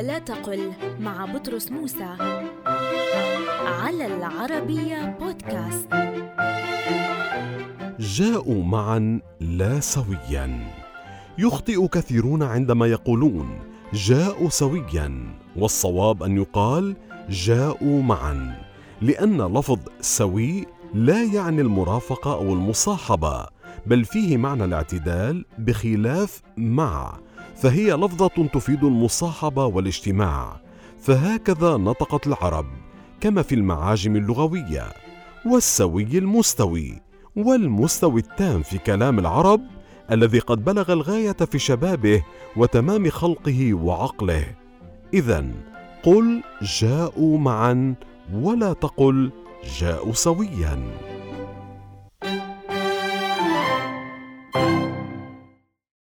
ولا تقل مع بطرس موسى على العربية بودكاست. جاءوا معا لا سويا. يخطئ كثيرون عندما يقولون جاءوا سويا، والصواب أن يقال جاءوا معا، لأن لفظ سوي لا يعني المرافقة أو المصاحبة، بل فيه معنى الاعتدال بخلاف مع، فهي لفظة تفيد المصاحبة والاجتماع، فهكذا نطقت العرب كما في المعاجم اللغوية. والسوي المستوي، والمستوي التام في كلام العرب الذي قد بلغ الغاية في شبابه وتمام خلقه وعقله. إذن قل جاءوا معا ولا تقل جاءوا سويا.